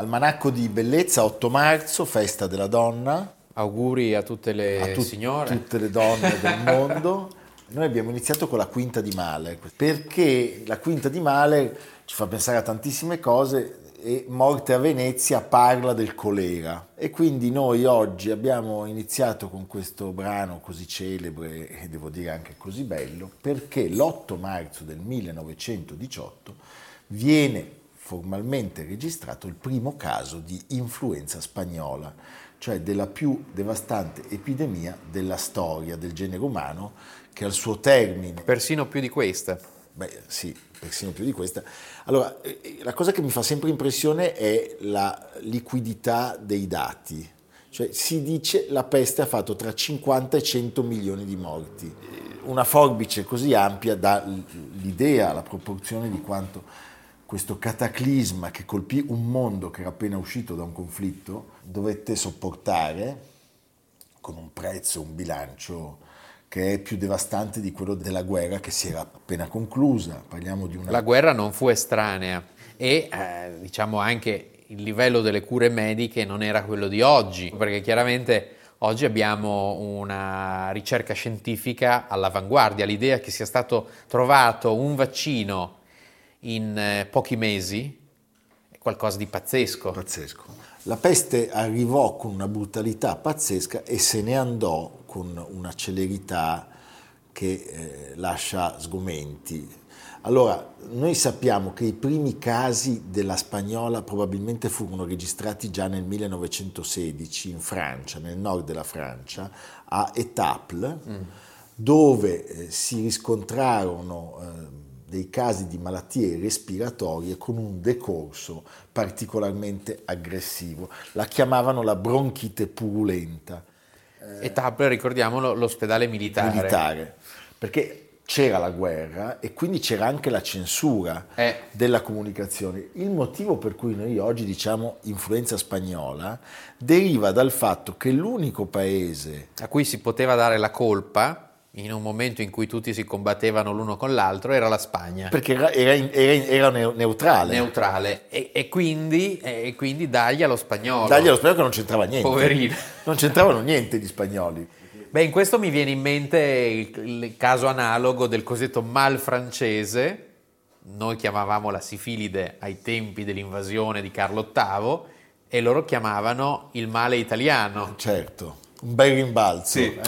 Almanacco di bellezza, 8 marzo, festa della donna. Auguri a tutte le signore. A tutte le donne del mondo. Noi abbiamo iniziato con la quinta di Mahler, perché la quinta di Mahler ci fa pensare a tantissime cose e Morte a Venezia parla del colera. E quindi noi oggi abbiamo iniziato con questo brano così celebre e devo dire anche così bello, perché l'8 marzo del 1918 viene formalmente registrato il primo caso di influenza spagnola, cioè della più devastante epidemia della storia del genere umano, che al suo termine... Persino più di questa. Beh, sì, persino più di questa. Allora, la cosa che mi fa sempre impressione è la liquidità dei dati. Cioè, si dice la peste ha fatto tra 50 e 100 milioni di morti. Una forbice così ampia dà l'idea, la proporzione di quanto... questo cataclisma che colpì un mondo che era appena uscito da un conflitto dovette sopportare con un prezzo, un bilancio che è più devastante di quello della guerra che si era appena conclusa. Parliamo di una... La guerra non fu estranea e diciamo anche il livello delle cure mediche non era quello di oggi, perché chiaramente oggi abbiamo una ricerca scientifica all'avanguardia. L'idea che sia stato trovato un vaccino in pochi mesi è qualcosa di pazzesco. Pazzesco. La peste arrivò con una brutalità pazzesca e se ne andò con una celerità che lascia sgomenti. Allora, noi sappiamo che i primi casi della spagnola probabilmente furono registrati già nel 1916 in Francia, nel nord della Francia, a Etaples, dove si riscontrarono dei casi di malattie respiratorie con un decorso particolarmente aggressivo. La chiamavano la bronchite purulenta. Etaples, ricordiamolo, l'ospedale militare. Militare, perché c'era la guerra e quindi c'era anche la censura della comunicazione. Il motivo per cui noi oggi diciamo influenza spagnola deriva dal fatto che l'unico paese a cui si poteva dare la colpa in un momento in cui tutti si combattevano l'uno con l'altro era la Spagna, perché era neutrale e quindi dagli allo spagnolo che non c'entrava niente, poverino, non c'entravano niente gli spagnoli. Beh, in questo mi viene in mente il caso analogo del cosiddetto mal francese. Noi chiamavamo la sifilide ai tempi dell'invasione di Carlo VIII e loro chiamavano il male italiano. Certo, un bel rimbalzo, sì.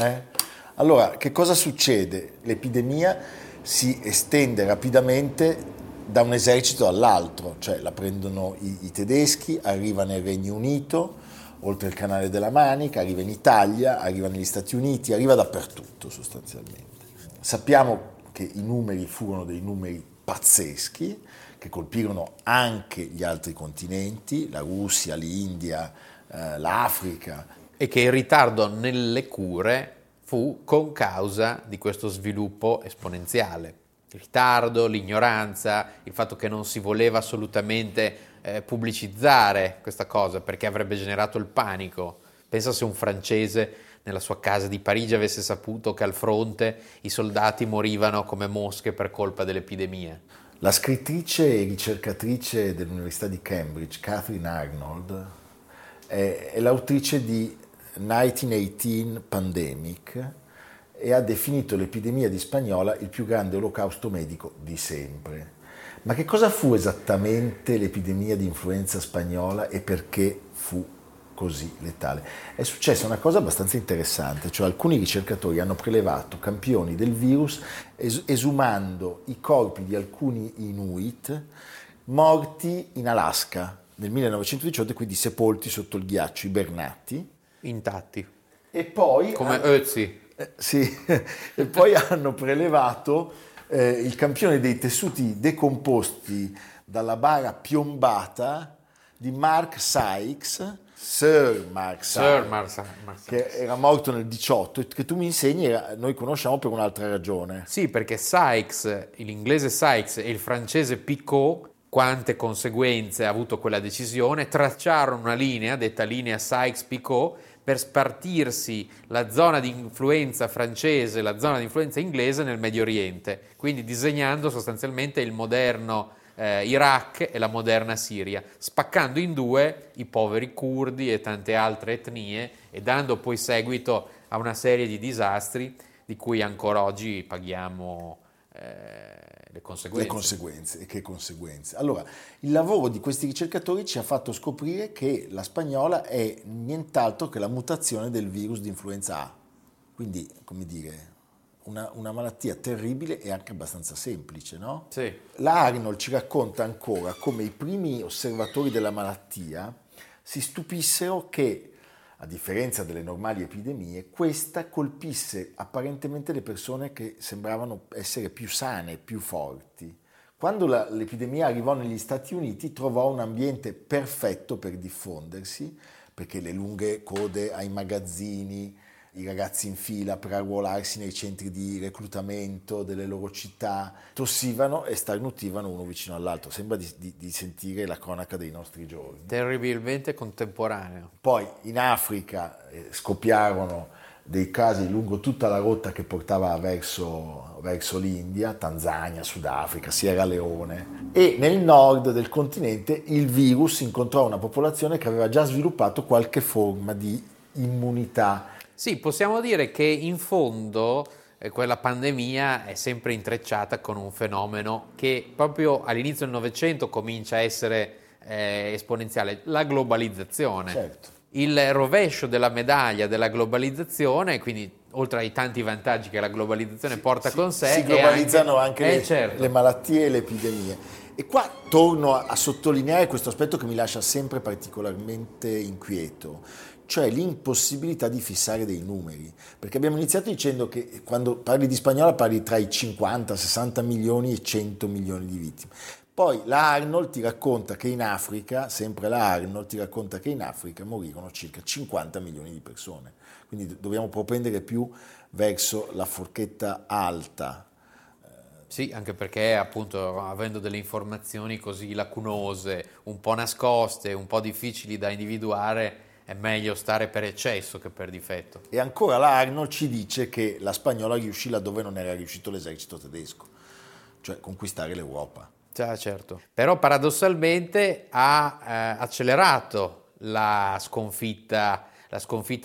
Allora, che cosa succede? L'epidemia si estende rapidamente da un esercito all'altro, cioè la prendono i tedeschi, arriva nel Regno Unito, oltre il canale della Manica, arriva in Italia, arriva negli Stati Uniti, arriva dappertutto sostanzialmente. Sappiamo che i numeri furono dei numeri pazzeschi, che colpirono anche gli altri continenti, la Russia, l'India, l'Africa. E che il ritardo nelle cure fu con causa di questo sviluppo esponenziale. Il ritardo, l'ignoranza, il fatto che non si voleva assolutamente pubblicizzare questa cosa perché avrebbe generato il panico. Pensa se un francese nella sua casa di Parigi avesse saputo che al fronte i soldati morivano come mosche per colpa dell'epidemia. La scrittrice e ricercatrice dell'Università di Cambridge, Catherine Arnold, è l'autrice di 1918 Pandemic e ha definito l'epidemia di spagnola il più grande olocausto medico di sempre. Ma che cosa fu esattamente l'epidemia di influenza spagnola e perché fu così letale? È successa una cosa abbastanza interessante, cioè alcuni ricercatori hanno prelevato campioni del virus esumando i corpi di alcuni Inuit morti in Alaska nel 1918, quindi sepolti sotto il ghiaccio, ibernati. Intatti. E poi... come Ötzi. Sì, e poi hanno prelevato il campione dei tessuti decomposti dalla bara piombata di Mark Sykes, Sir Mark Sykes, che era morto nel 18, che tu mi insegni noi conosciamo per un'altra ragione. Sì, perché Sykes, l'inglese Sykes e il francese Picot, quante conseguenze ha avuto quella decisione, tracciarono una linea, detta linea Sykes-Picot, per spartirsi la zona di influenza francese e la zona di influenza inglese nel Medio Oriente, quindi disegnando sostanzialmente il moderno Iraq e la moderna Siria, spaccando in due i poveri curdi e tante altre etnie e dando poi seguito a una serie di disastri di cui ancora oggi paghiamo le conseguenze. Che conseguenze? Allora, il lavoro di questi ricercatori ci ha fatto scoprire che la spagnola è nient'altro che la mutazione del virus di influenza A, quindi, come dire, una malattia terribile e anche abbastanza semplice, no? Sì. La Arnold ci racconta ancora come i primi osservatori della malattia si stupissero che, a differenza delle normali epidemie, questa colpisse apparentemente le persone che sembravano essere più sane, più forti. Quando l'epidemia arrivò negli Stati Uniti, trovò un ambiente perfetto per diffondersi, perché le lunghe code ai magazzini, i ragazzi in fila per arruolarsi nei centri di reclutamento delle loro città, tossivano e starnutivano uno vicino all'altro. Sembra di sentire la cronaca dei nostri giorni. Terribilmente contemporaneo. Poi in Africa scoppiarono dei casi lungo tutta la rotta che portava verso l'India, Tanzania, Sudafrica, Sierra Leone, e nel nord del continente il virus incontrò una popolazione che aveva già sviluppato qualche forma di immunità. Sì, possiamo dire che in fondo quella pandemia è sempre intrecciata con un fenomeno che proprio all'inizio del Novecento comincia a essere esponenziale, la globalizzazione. Certo. Il rovescio della medaglia della globalizzazione, quindi oltre ai tanti vantaggi che la globalizzazione porta con sé... Si globalizzano anche le malattie e le epidemie. E qua torno a sottolineare questo aspetto che mi lascia sempre particolarmente inquieto, cioè l'impossibilità di fissare dei numeri, perché abbiamo iniziato dicendo che quando parli di spagnola parli tra i 50, 60 milioni e 100 milioni di vittime. Poi la Arnold ti racconta che in Africa, sempre la Arnold ti racconta che in Africa morirono circa 50 milioni di persone, quindi dobbiamo propendere più verso la forchetta alta. Sì, anche perché appunto avendo delle informazioni così lacunose, un po' nascoste, un po' difficili da individuare, è meglio stare per eccesso che per difetto. E ancora l'Arnold ci dice che la spagnola riuscì laddove non era riuscito l'esercito tedesco, cioè conquistare l'Europa. Già, certo. Però paradossalmente ha accelerato la sconfitta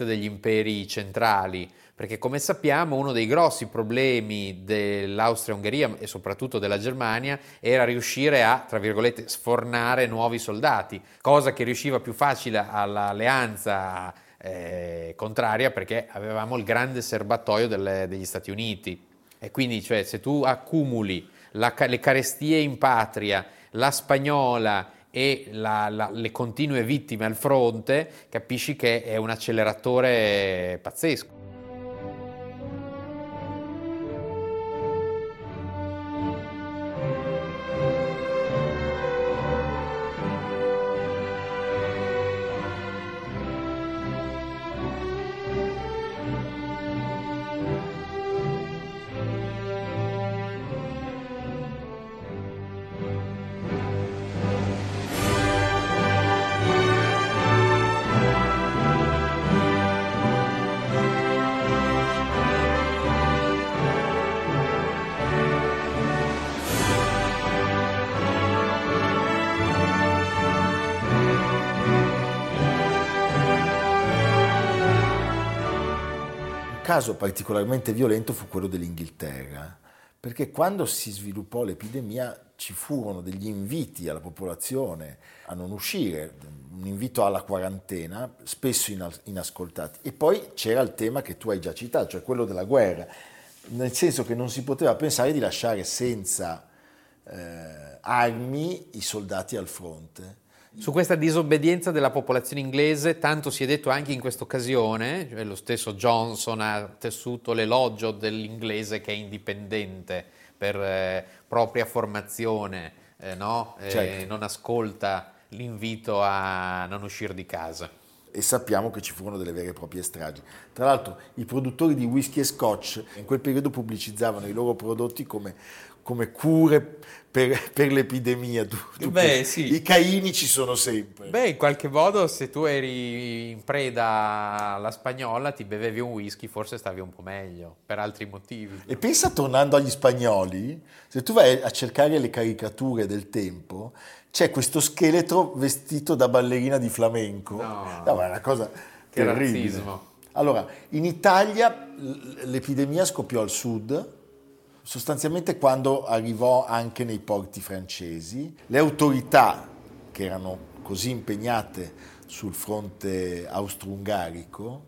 degli imperi centrali, perché come sappiamo uno dei grossi problemi dell'Austria-Ungheria e soprattutto della Germania era riuscire a, tra virgolette, sfornare nuovi soldati, cosa che riusciva più facile all'alleanza contraria, perché avevamo il grande serbatoio degli Stati Uniti. E quindi, cioè, se tu accumuli le carestie in patria, la spagnola e le continue vittime al fronte, capisci che è un acceleratore pazzesco. Caso particolarmente violento fu quello dell'Inghilterra, perché quando si sviluppò l'epidemia ci furono degli inviti alla popolazione a non uscire, un invito alla quarantena, spesso inascoltati. E poi c'era il tema che tu hai già citato, cioè quello della guerra, nel senso che non si poteva pensare di lasciare senza armi i soldati al fronte. Su questa disobbedienza della popolazione inglese tanto si è detto anche in quest'occasione, cioè lo stesso Johnson ha tessuto l'elogio dell'inglese che è indipendente per propria formazione, certo. Non ascolta l'invito a non uscire di casa. E sappiamo che ci furono delle vere e proprie stragi. Tra l'altro i produttori di whisky e scotch in quel periodo pubblicizzavano i loro prodotti come cure per l'epidemia. Sì. I Caini ci sono sempre. In qualche modo, se tu eri in preda alla spagnola, ti bevevi un whisky, forse stavi un po' meglio, per altri motivi. E pensa, tornando agli spagnoli, se tu vai a cercare le caricature del tempo, c'è questo scheletro vestito da ballerina di flamenco. No, ma è una cosa terribile. Razzismo. Allora, in Italia l'epidemia scoppiò al sud, sostanzialmente quando arrivò anche nei porti francesi. Le autorità, che erano così impegnate sul fronte austro-ungarico,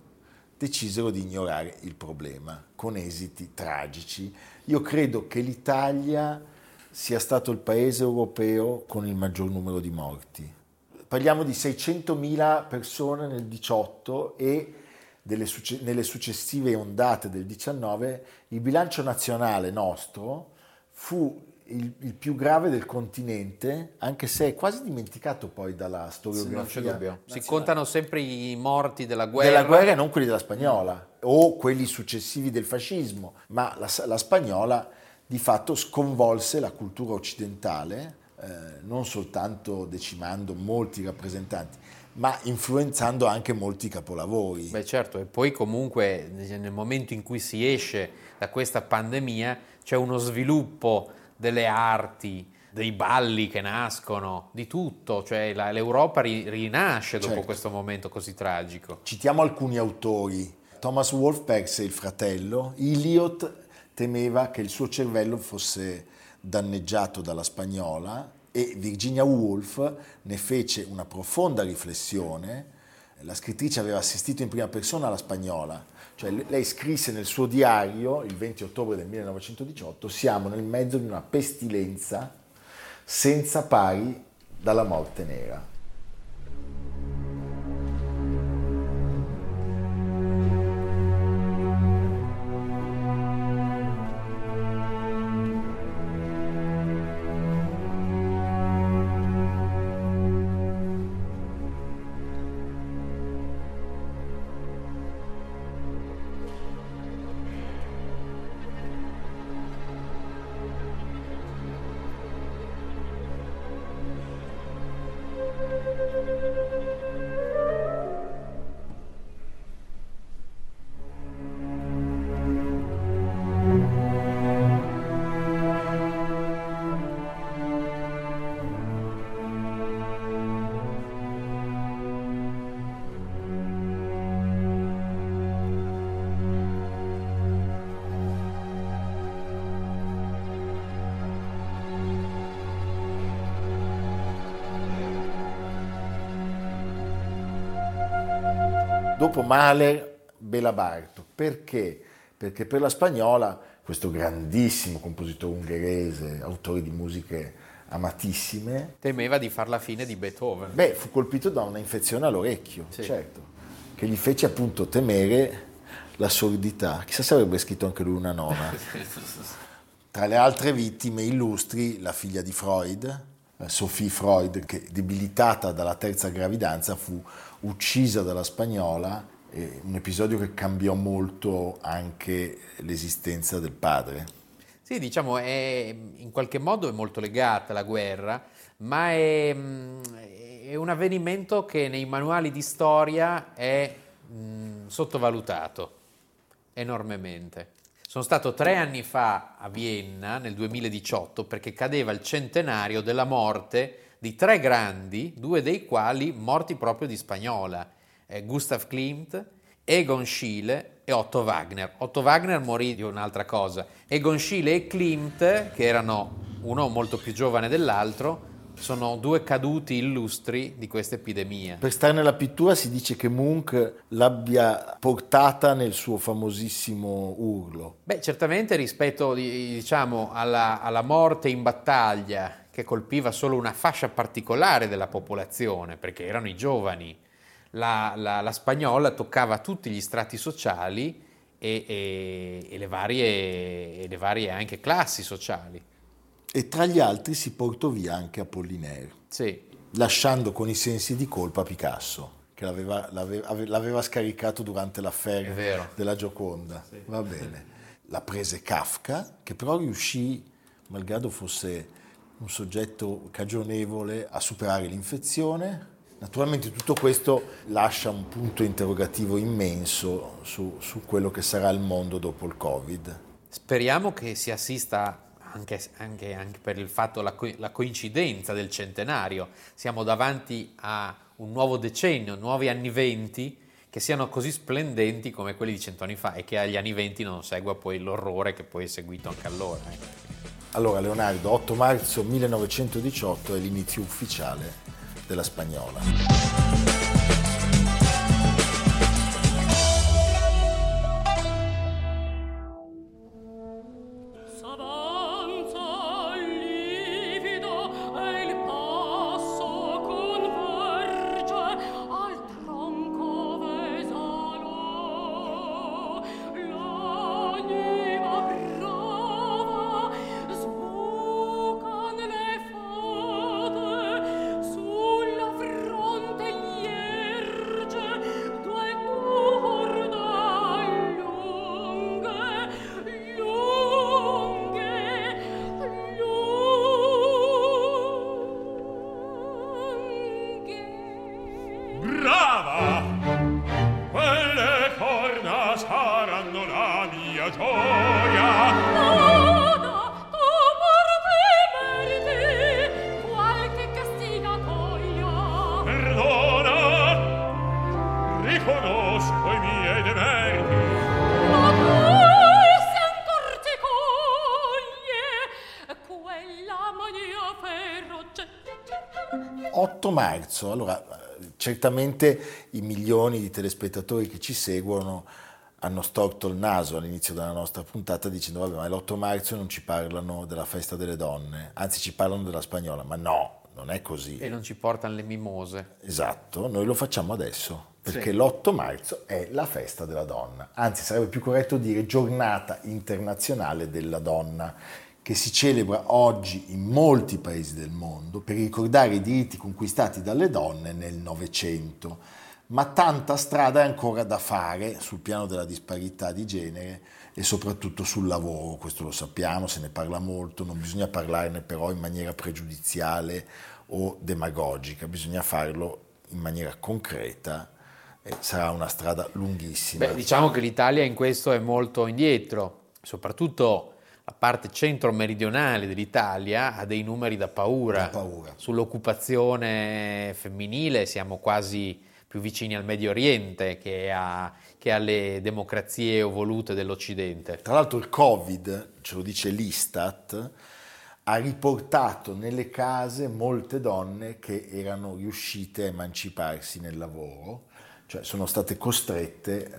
decisero di ignorare il problema, con esiti tragici. Io credo che l'Italia sia stato il paese europeo con il maggior numero di morti. Parliamo di 600.000 persone nel 18 e nelle successive ondate del 19, il bilancio nazionale nostro fu il più grave del continente, anche se è quasi dimenticato poi dalla storiografia. Si contano sempre i morti della guerra e non quelli della spagnola o quelli successivi del fascismo, ma la spagnola di fatto sconvolse la cultura occidentale, non soltanto decimando molti rappresentanti, ma influenzando anche molti capolavori. Certo, e poi comunque nel momento in cui si esce da questa pandemia c'è uno sviluppo delle arti, dei balli che nascono, di tutto, cioè l'Europa rinasce dopo questo momento così tragico. Citiamo alcuni autori. Thomas Wolfe perse il fratello, Eliot temeva che il suo cervello fosse danneggiato dalla spagnola, e Virginia Woolf ne fece una profonda riflessione. La scrittrice aveva assistito in prima persona alla spagnola, cioè lei scrisse nel suo diario il 20 ottobre del 1918: siamo nel mezzo di una pestilenza senza pari dalla morte nera. Dopo Mahler, Bela Bartok. Perché? Perché per la spagnola, questo grandissimo compositore ungherese, autore di musiche amatissime, temeva di far la fine di Beethoven. Fu colpito da una infezione all'orecchio, certo, che gli fece appunto temere la sordità. Chissà se avrebbe scritto anche lui una nona. Tra le altre vittime illustri, la figlia di Freud, Sophie Freud, che debilitata dalla terza gravidanza fu uccisa dalla spagnola, un episodio che cambiò molto anche l'esistenza del padre. Sì, diciamo, in qualche modo è molto legata alla guerra, ma è un avvenimento che nei manuali di storia è sottovalutato enormemente. Sono stato 3 anni fa a Vienna, nel 2018, perché cadeva il centenario della morte di 3 grandi, 2 dei quali morti proprio di spagnola: Gustav Klimt, Egon Schiele e Otto Wagner. Otto Wagner morì di un'altra cosa. Egon Schiele e Klimt, che erano uno molto più giovane dell'altro, sono due caduti illustri di questa epidemia. Per stare nella pittura si dice che Munch l'abbia portata nel suo famosissimo urlo. Beh, certamente rispetto alla morte in battaglia, che colpiva solo una fascia particolare della popolazione, perché erano i giovani, la spagnola toccava tutti gli strati sociali e le varie anche classi sociali. E tra gli altri si portò via anche Apollinaire, sì, lasciando con i sensi di colpa Picasso, che l'aveva scaricato durante l'affare della Gioconda. Sì. Va bene. La prese Kafka, che però riuscì, malgrado fosse un soggetto cagionevole, a superare l'infezione. Naturalmente tutto questo lascia un punto interrogativo immenso su quello che sarà il mondo dopo il Covid. Speriamo che si assista anche per il fatto la coincidenza del centenario. Siamo davanti a un nuovo decennio, nuovi anni 20 che siano così splendenti come quelli di 100 anni fa, e che agli anni 20 non segua poi l'orrore che poi è seguito anche allora. Allora Leonardo, 8 marzo 1918 è l'inizio ufficiale della Spagnola. Allora, certamente i milioni di telespettatori che ci seguono hanno storto il naso all'inizio della nostra puntata dicendo vabbè, ma l'8 marzo non ci parlano della festa delle donne, anzi ci parlano della Spagnola, ma no, non è così. E non ci portano le mimose. Esatto, noi lo facciamo adesso, perché sì, l'8 marzo è la festa della donna, anzi sarebbe più corretto dire giornata internazionale della donna, che si celebra oggi in molti paesi del mondo per ricordare i diritti conquistati dalle donne nel Novecento. Ma tanta strada è ancora da fare sul piano della disparità di genere e soprattutto sul lavoro, questo lo sappiamo, se ne parla molto, non bisogna parlarne però in maniera pregiudiziale o demagogica, bisogna farlo in maniera concreta. Sarà una strada lunghissima. Beh, diciamo che l'Italia in questo è molto indietro, soprattutto la parte centro-meridionale dell'Italia ha dei numeri da paura. Sull'occupazione femminile siamo quasi più vicini al Medio Oriente che alle democrazie evolute dell'Occidente. Tra l'altro il Covid, ce lo dice l'Istat, ha riportato nelle case molte donne che erano riuscite a emanciparsi nel lavoro, cioè sono state costrette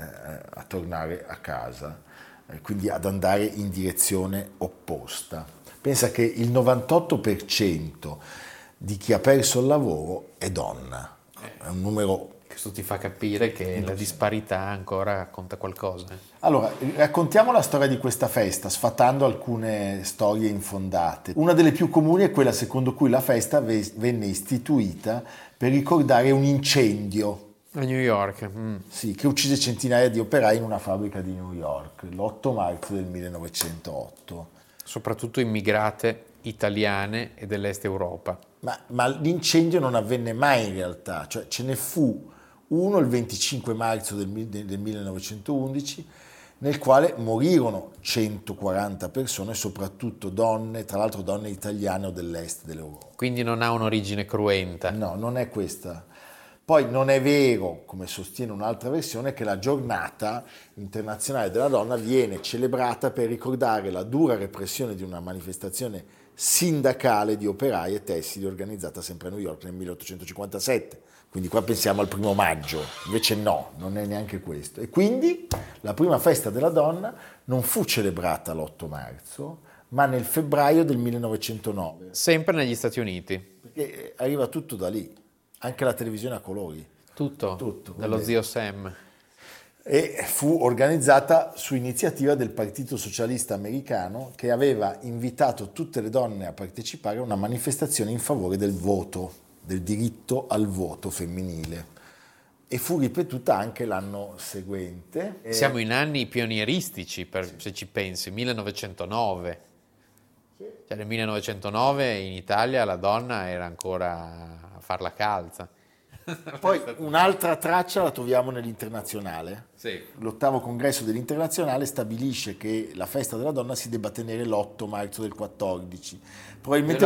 a tornare a casa, quindi ad andare in direzione opposta. Pensa che il 98% di chi ha perso il lavoro è donna. È un numero... Questo ti fa capire che la disparità ancora conta qualcosa. Allora, raccontiamo la storia di questa festa, sfatando alcune storie infondate. Una delle più comuni è quella secondo cui la festa venne istituita per ricordare un incendio a New York. Sì, che uccise centinaia di operai in una fabbrica di New York l'8 marzo del 1908. Soprattutto immigrate italiane e dell'est Europa. Ma l'incendio non avvenne mai in realtà, cioè ce ne fu uno il 25 marzo del 1911 nel quale morirono 140 persone, soprattutto donne, tra l'altro donne italiane o dell'est dell'Europa. Quindi non ha un'origine cruenta. No, non è questa. Poi non è vero, come sostiene un'altra versione, che la giornata internazionale della donna viene celebrata per ricordare la dura repressione di una manifestazione sindacale di operai e tessili organizzata sempre a New York nel 1857. Quindi qua pensiamo al 1 maggio, invece no, non è neanche questo. E quindi la prima festa della donna non fu celebrata l'8 marzo, ma nel febbraio del 1909. Sempre negli Stati Uniti. Perché arriva tutto da lì. Anche la televisione a colori. Tutto. Dallo zio Sam. E fu organizzata su iniziativa del Partito Socialista Americano, che aveva invitato tutte le donne a partecipare a una manifestazione in favore del voto, del diritto al voto femminile. E fu ripetuta anche l'anno seguente. Siamo in anni pionieristici, se ci pensi, 1909. Cioè nel 1909 in Italia la donna era ancora... far la calza. Poi un'altra traccia la troviamo nell'Internazionale. Sì. L'8° congresso dell'Internazionale stabilisce che la festa della donna si debba tenere l'8 marzo del 14. Probabilmente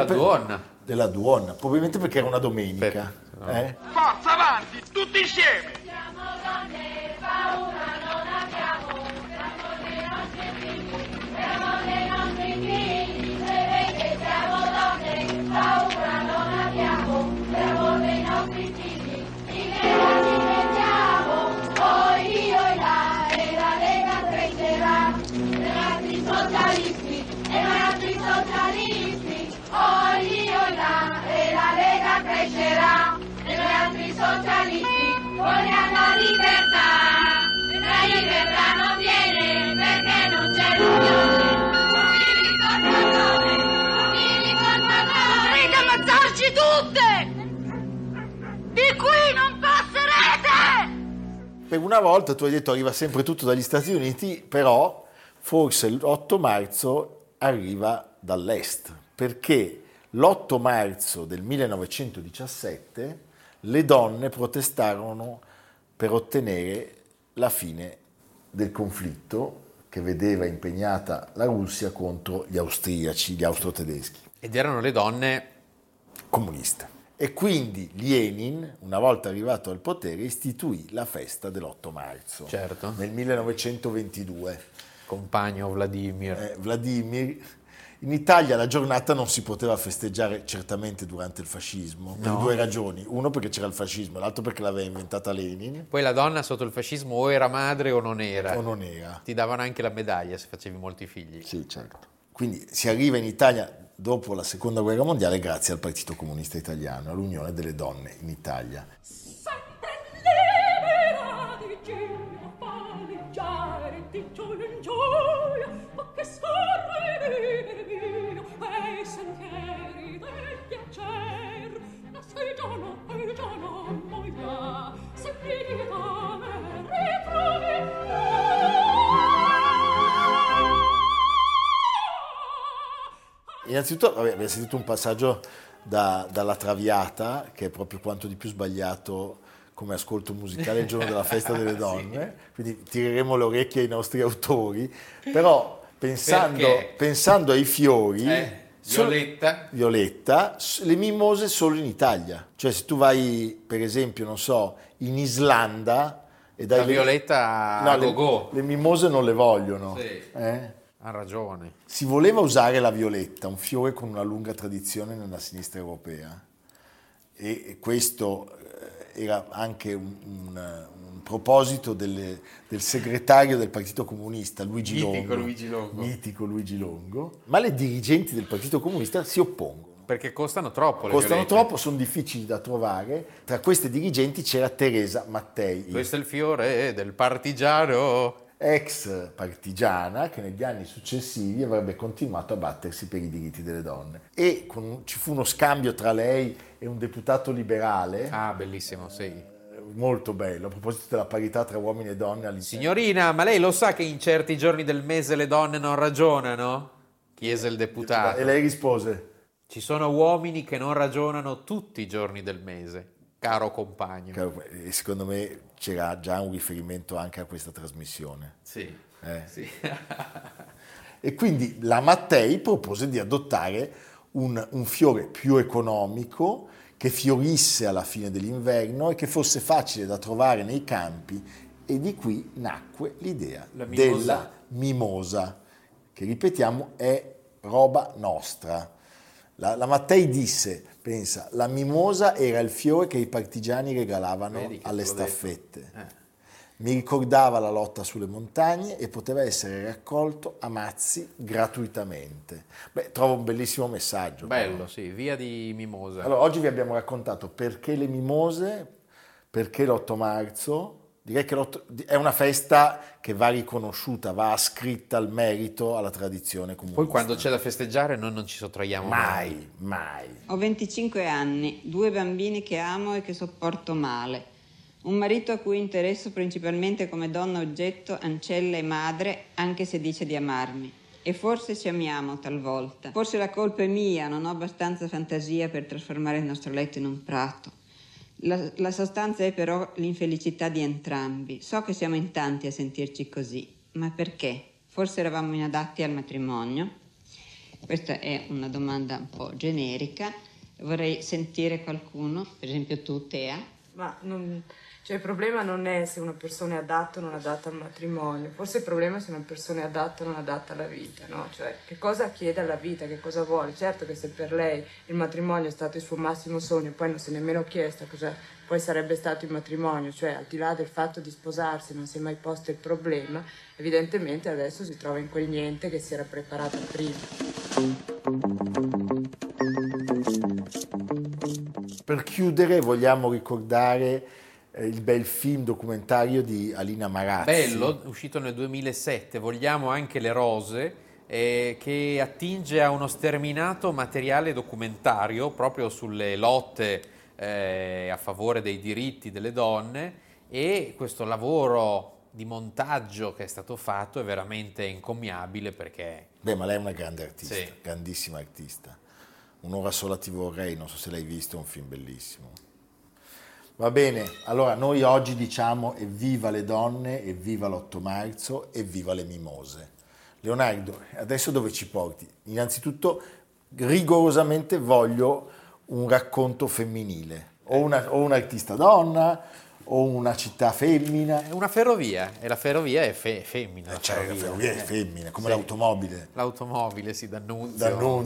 della Duonna, probabilmente perché era una domenica. No. Forza avanti, tutti insieme! Siamo donne, paura non abbiamo, siamo dei nostri figli, siamo dei nostri figli, se siamo donne, paura non abbiamo. Per una volta, tu hai detto, arriva sempre tutto dagli Stati Uniti, però forse l'8 marzo arriva dall'est, perché l'8 marzo del 1917 le donne protestarono per ottenere la fine del conflitto che vedeva impegnata la Russia contro gli austriaci, gli austro-tedeschi. Ed erano le donne comuniste. E quindi Lenin, una volta arrivato al potere, istituì la festa dell'8 marzo, certo, nel 1922. Compagno Vladimir. Vladimir. In Italia la giornata non si poteva festeggiare certamente durante il fascismo, per 2 ragioni. Uno perché c'era il fascismo, l'altro perché l'aveva inventata Lenin. Poi la donna sotto il fascismo o era madre o non era. Ti davano anche la medaglia se facevi molti figli. Sì, certo. Quindi si arriva in Italia dopo la Seconda Guerra Mondiale grazie al Partito Comunista Italiano, all'Unione delle Donne in Italia. Innanzitutto abbiamo sentito un passaggio dalla Traviata, che è proprio quanto di più sbagliato come ascolto musicale il giorno della festa delle donne, sì. Quindi tireremo le orecchie ai nostri autori, però pensando ai fiori, Violetta, le mimose solo in Italia, cioè se tu vai per esempio, non so, in Islanda e dai le mimose non le vogliono, sì. Ha ragione. Si voleva usare la violetta, un fiore con una lunga tradizione nella sinistra europea, e questo era anche un proposito del segretario del Partito Comunista, Luigi Longo. Ma le dirigenti del Partito Comunista si oppongono. Perché costano troppo, sono difficili da trovare. Tra queste dirigenti c'era Teresa Mattei. Questo è il fiore del partigiano. Ex partigiana che negli anni successivi avrebbe continuato a battersi per i diritti delle donne. E ci fu uno scambio tra lei e un deputato liberale. Ah, bellissimo, sì. Molto bello, a proposito della parità tra uomini e donne all'interno. Signorina, ma lei lo sa che in certi giorni del mese le donne non ragionano? Chiese il deputato. E lei rispose: ci sono uomini che non ragionano tutti i giorni del mese. Caro compagno. Secondo me c'era già un riferimento anche a questa trasmissione. Sì. Sì. E quindi la Mattei propose di adottare un fiore più economico che fiorisse alla fine dell'inverno e che fosse facile da trovare nei campi, e di qui nacque l'idea della mimosa, che ripetiamo è roba nostra. La Mattei disse, pensa, la mimosa era il fiore che i partigiani regalavano alle staffette. Mi ricordava la lotta sulle montagne e poteva essere raccolto a mazzi gratuitamente. Beh, trovo un bellissimo messaggio. Bello, però. Sì, via di mimosa. Allora, oggi vi abbiamo raccontato perché le mimose, perché l'8 marzo. Direi che è una festa che va riconosciuta, va ascritta al merito, alla tradizione comunista. Poi quando c'è da festeggiare noi non ci sottraiamo mai. Mai, mai. Ho 25 anni, 2 bambini che amo e che sopporto male. Un marito a cui interesso principalmente come donna oggetto, ancella e madre, anche se dice di amarmi. E forse ci amiamo talvolta. Forse la colpa è mia, non ho abbastanza fantasia per trasformare il nostro letto in un prato. La sostanza è però l'infelicità di entrambi. So che siamo in tanti a sentirci così, ma perché? Forse eravamo inadatti al matrimonio? Questa è una domanda un po' generica. Vorrei sentire qualcuno, per esempio tu, Tea. Ma il problema non è se una persona è adatta o non adatta al matrimonio. Forse il problema è se una persona è adatta o non adatta alla vita, no? Cioè, che cosa chiede alla vita, che cosa vuole? Certo che se per lei il matrimonio è stato il suo massimo sogno, poi non si è nemmeno chiesta cosa poi sarebbe stato il matrimonio, cioè al di là del fatto di sposarsi non si è mai posto il problema, evidentemente adesso si trova in quel niente che si era preparata prima. Per chiudere vogliamo ricordare il bel film documentario di Alina Marazzi. Bello, uscito nel 2007, Vogliamo anche le rose, che attinge a uno sterminato materiale documentario proprio sulle lotte a favore dei diritti delle donne, e questo lavoro di montaggio che è stato fatto è veramente incommiabile perché... Beh, ma lei è una grande artista, sì. Grandissima artista. Un'ora sola ti vorrei, non so se l'hai visto, è un film bellissimo. Va bene, allora noi oggi diciamo evviva le donne, evviva l'8 marzo, evviva le mimose. Leonardo, adesso dove ci porti? Innanzitutto, rigorosamente voglio un racconto femminile, o un'artista donna, o una città femmina. Una ferrovia, e la ferrovia è femmina. La ferrovia è femmina, come sì. L'automobile. L'automobile, sì, D'Annunzio.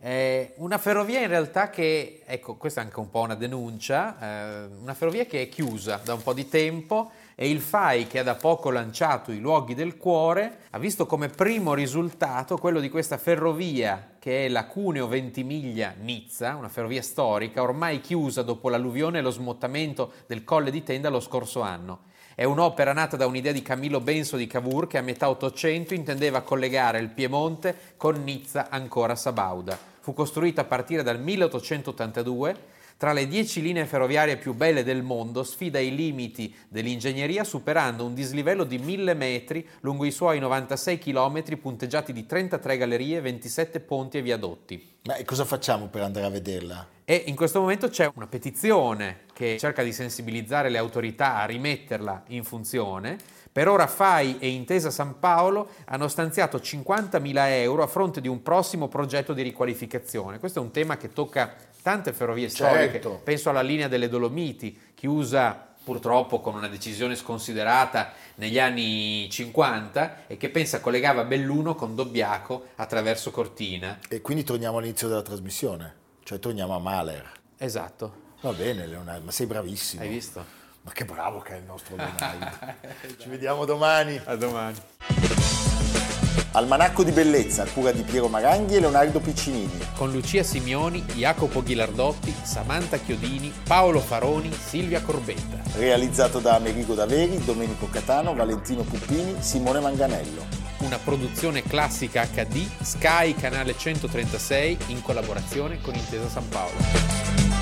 Sì. Una ferrovia in realtà che, ecco, questa è anche un po' una denuncia, una ferrovia che è chiusa da un po' di tempo, e il FAI, che ha da poco lanciato i luoghi del cuore, ha visto come primo risultato quello di questa ferrovia che è la Cuneo-Ventimiglia-Nizza, una ferrovia storica ormai chiusa dopo l'alluvione e lo smottamento del Colle di Tenda lo scorso anno. È un'opera nata da un'idea di Camillo Benso di Cavour, che a metà Ottocento intendeva collegare il Piemonte con Nizza, Ancora, Sabauda. Fu costruita a partire dal 1882, tra le 10 linee ferroviarie più belle del mondo, sfida i limiti dell'ingegneria superando un dislivello di 1000 metri lungo i suoi 96 chilometri punteggiati di 33 gallerie, 27 ponti e viadotti. Ma e cosa facciamo per andare a vederla? E in questo momento c'è una petizione che cerca di sensibilizzare le autorità a rimetterla in funzione. Per ora FAI e Intesa San Paolo hanno stanziato 50.000 euro a fronte di un prossimo progetto di riqualificazione. Questo è un tema che tocca tante ferrovie storiche. Certo. Penso alla linea delle Dolomiti, chiusa purtroppo con una decisione sconsiderata negli anni 50, e che pensa collegava Belluno con Dobbiaco attraverso Cortina. E quindi torniamo all'inizio della trasmissione, cioè torniamo a Mahler. Esatto. Va bene Leonardo, ma sei bravissimo. Hai visto? Ma che bravo che è il nostro Leonardo. Ci vediamo domani. A domani. Almanacco di bellezza, cura di Piero Maranghi e Leonardo Piccinini. Con Lucia Simioni, Jacopo Ghilardotti, Samantha Chiodini, Paolo Faroni, Silvia Corbetta. Realizzato da Amerigo Daveri, Domenico Catano, Valentino Puppini, Simone Manganello. Una produzione Classica HD, Sky Canale 136, in collaborazione con Intesa San Paolo.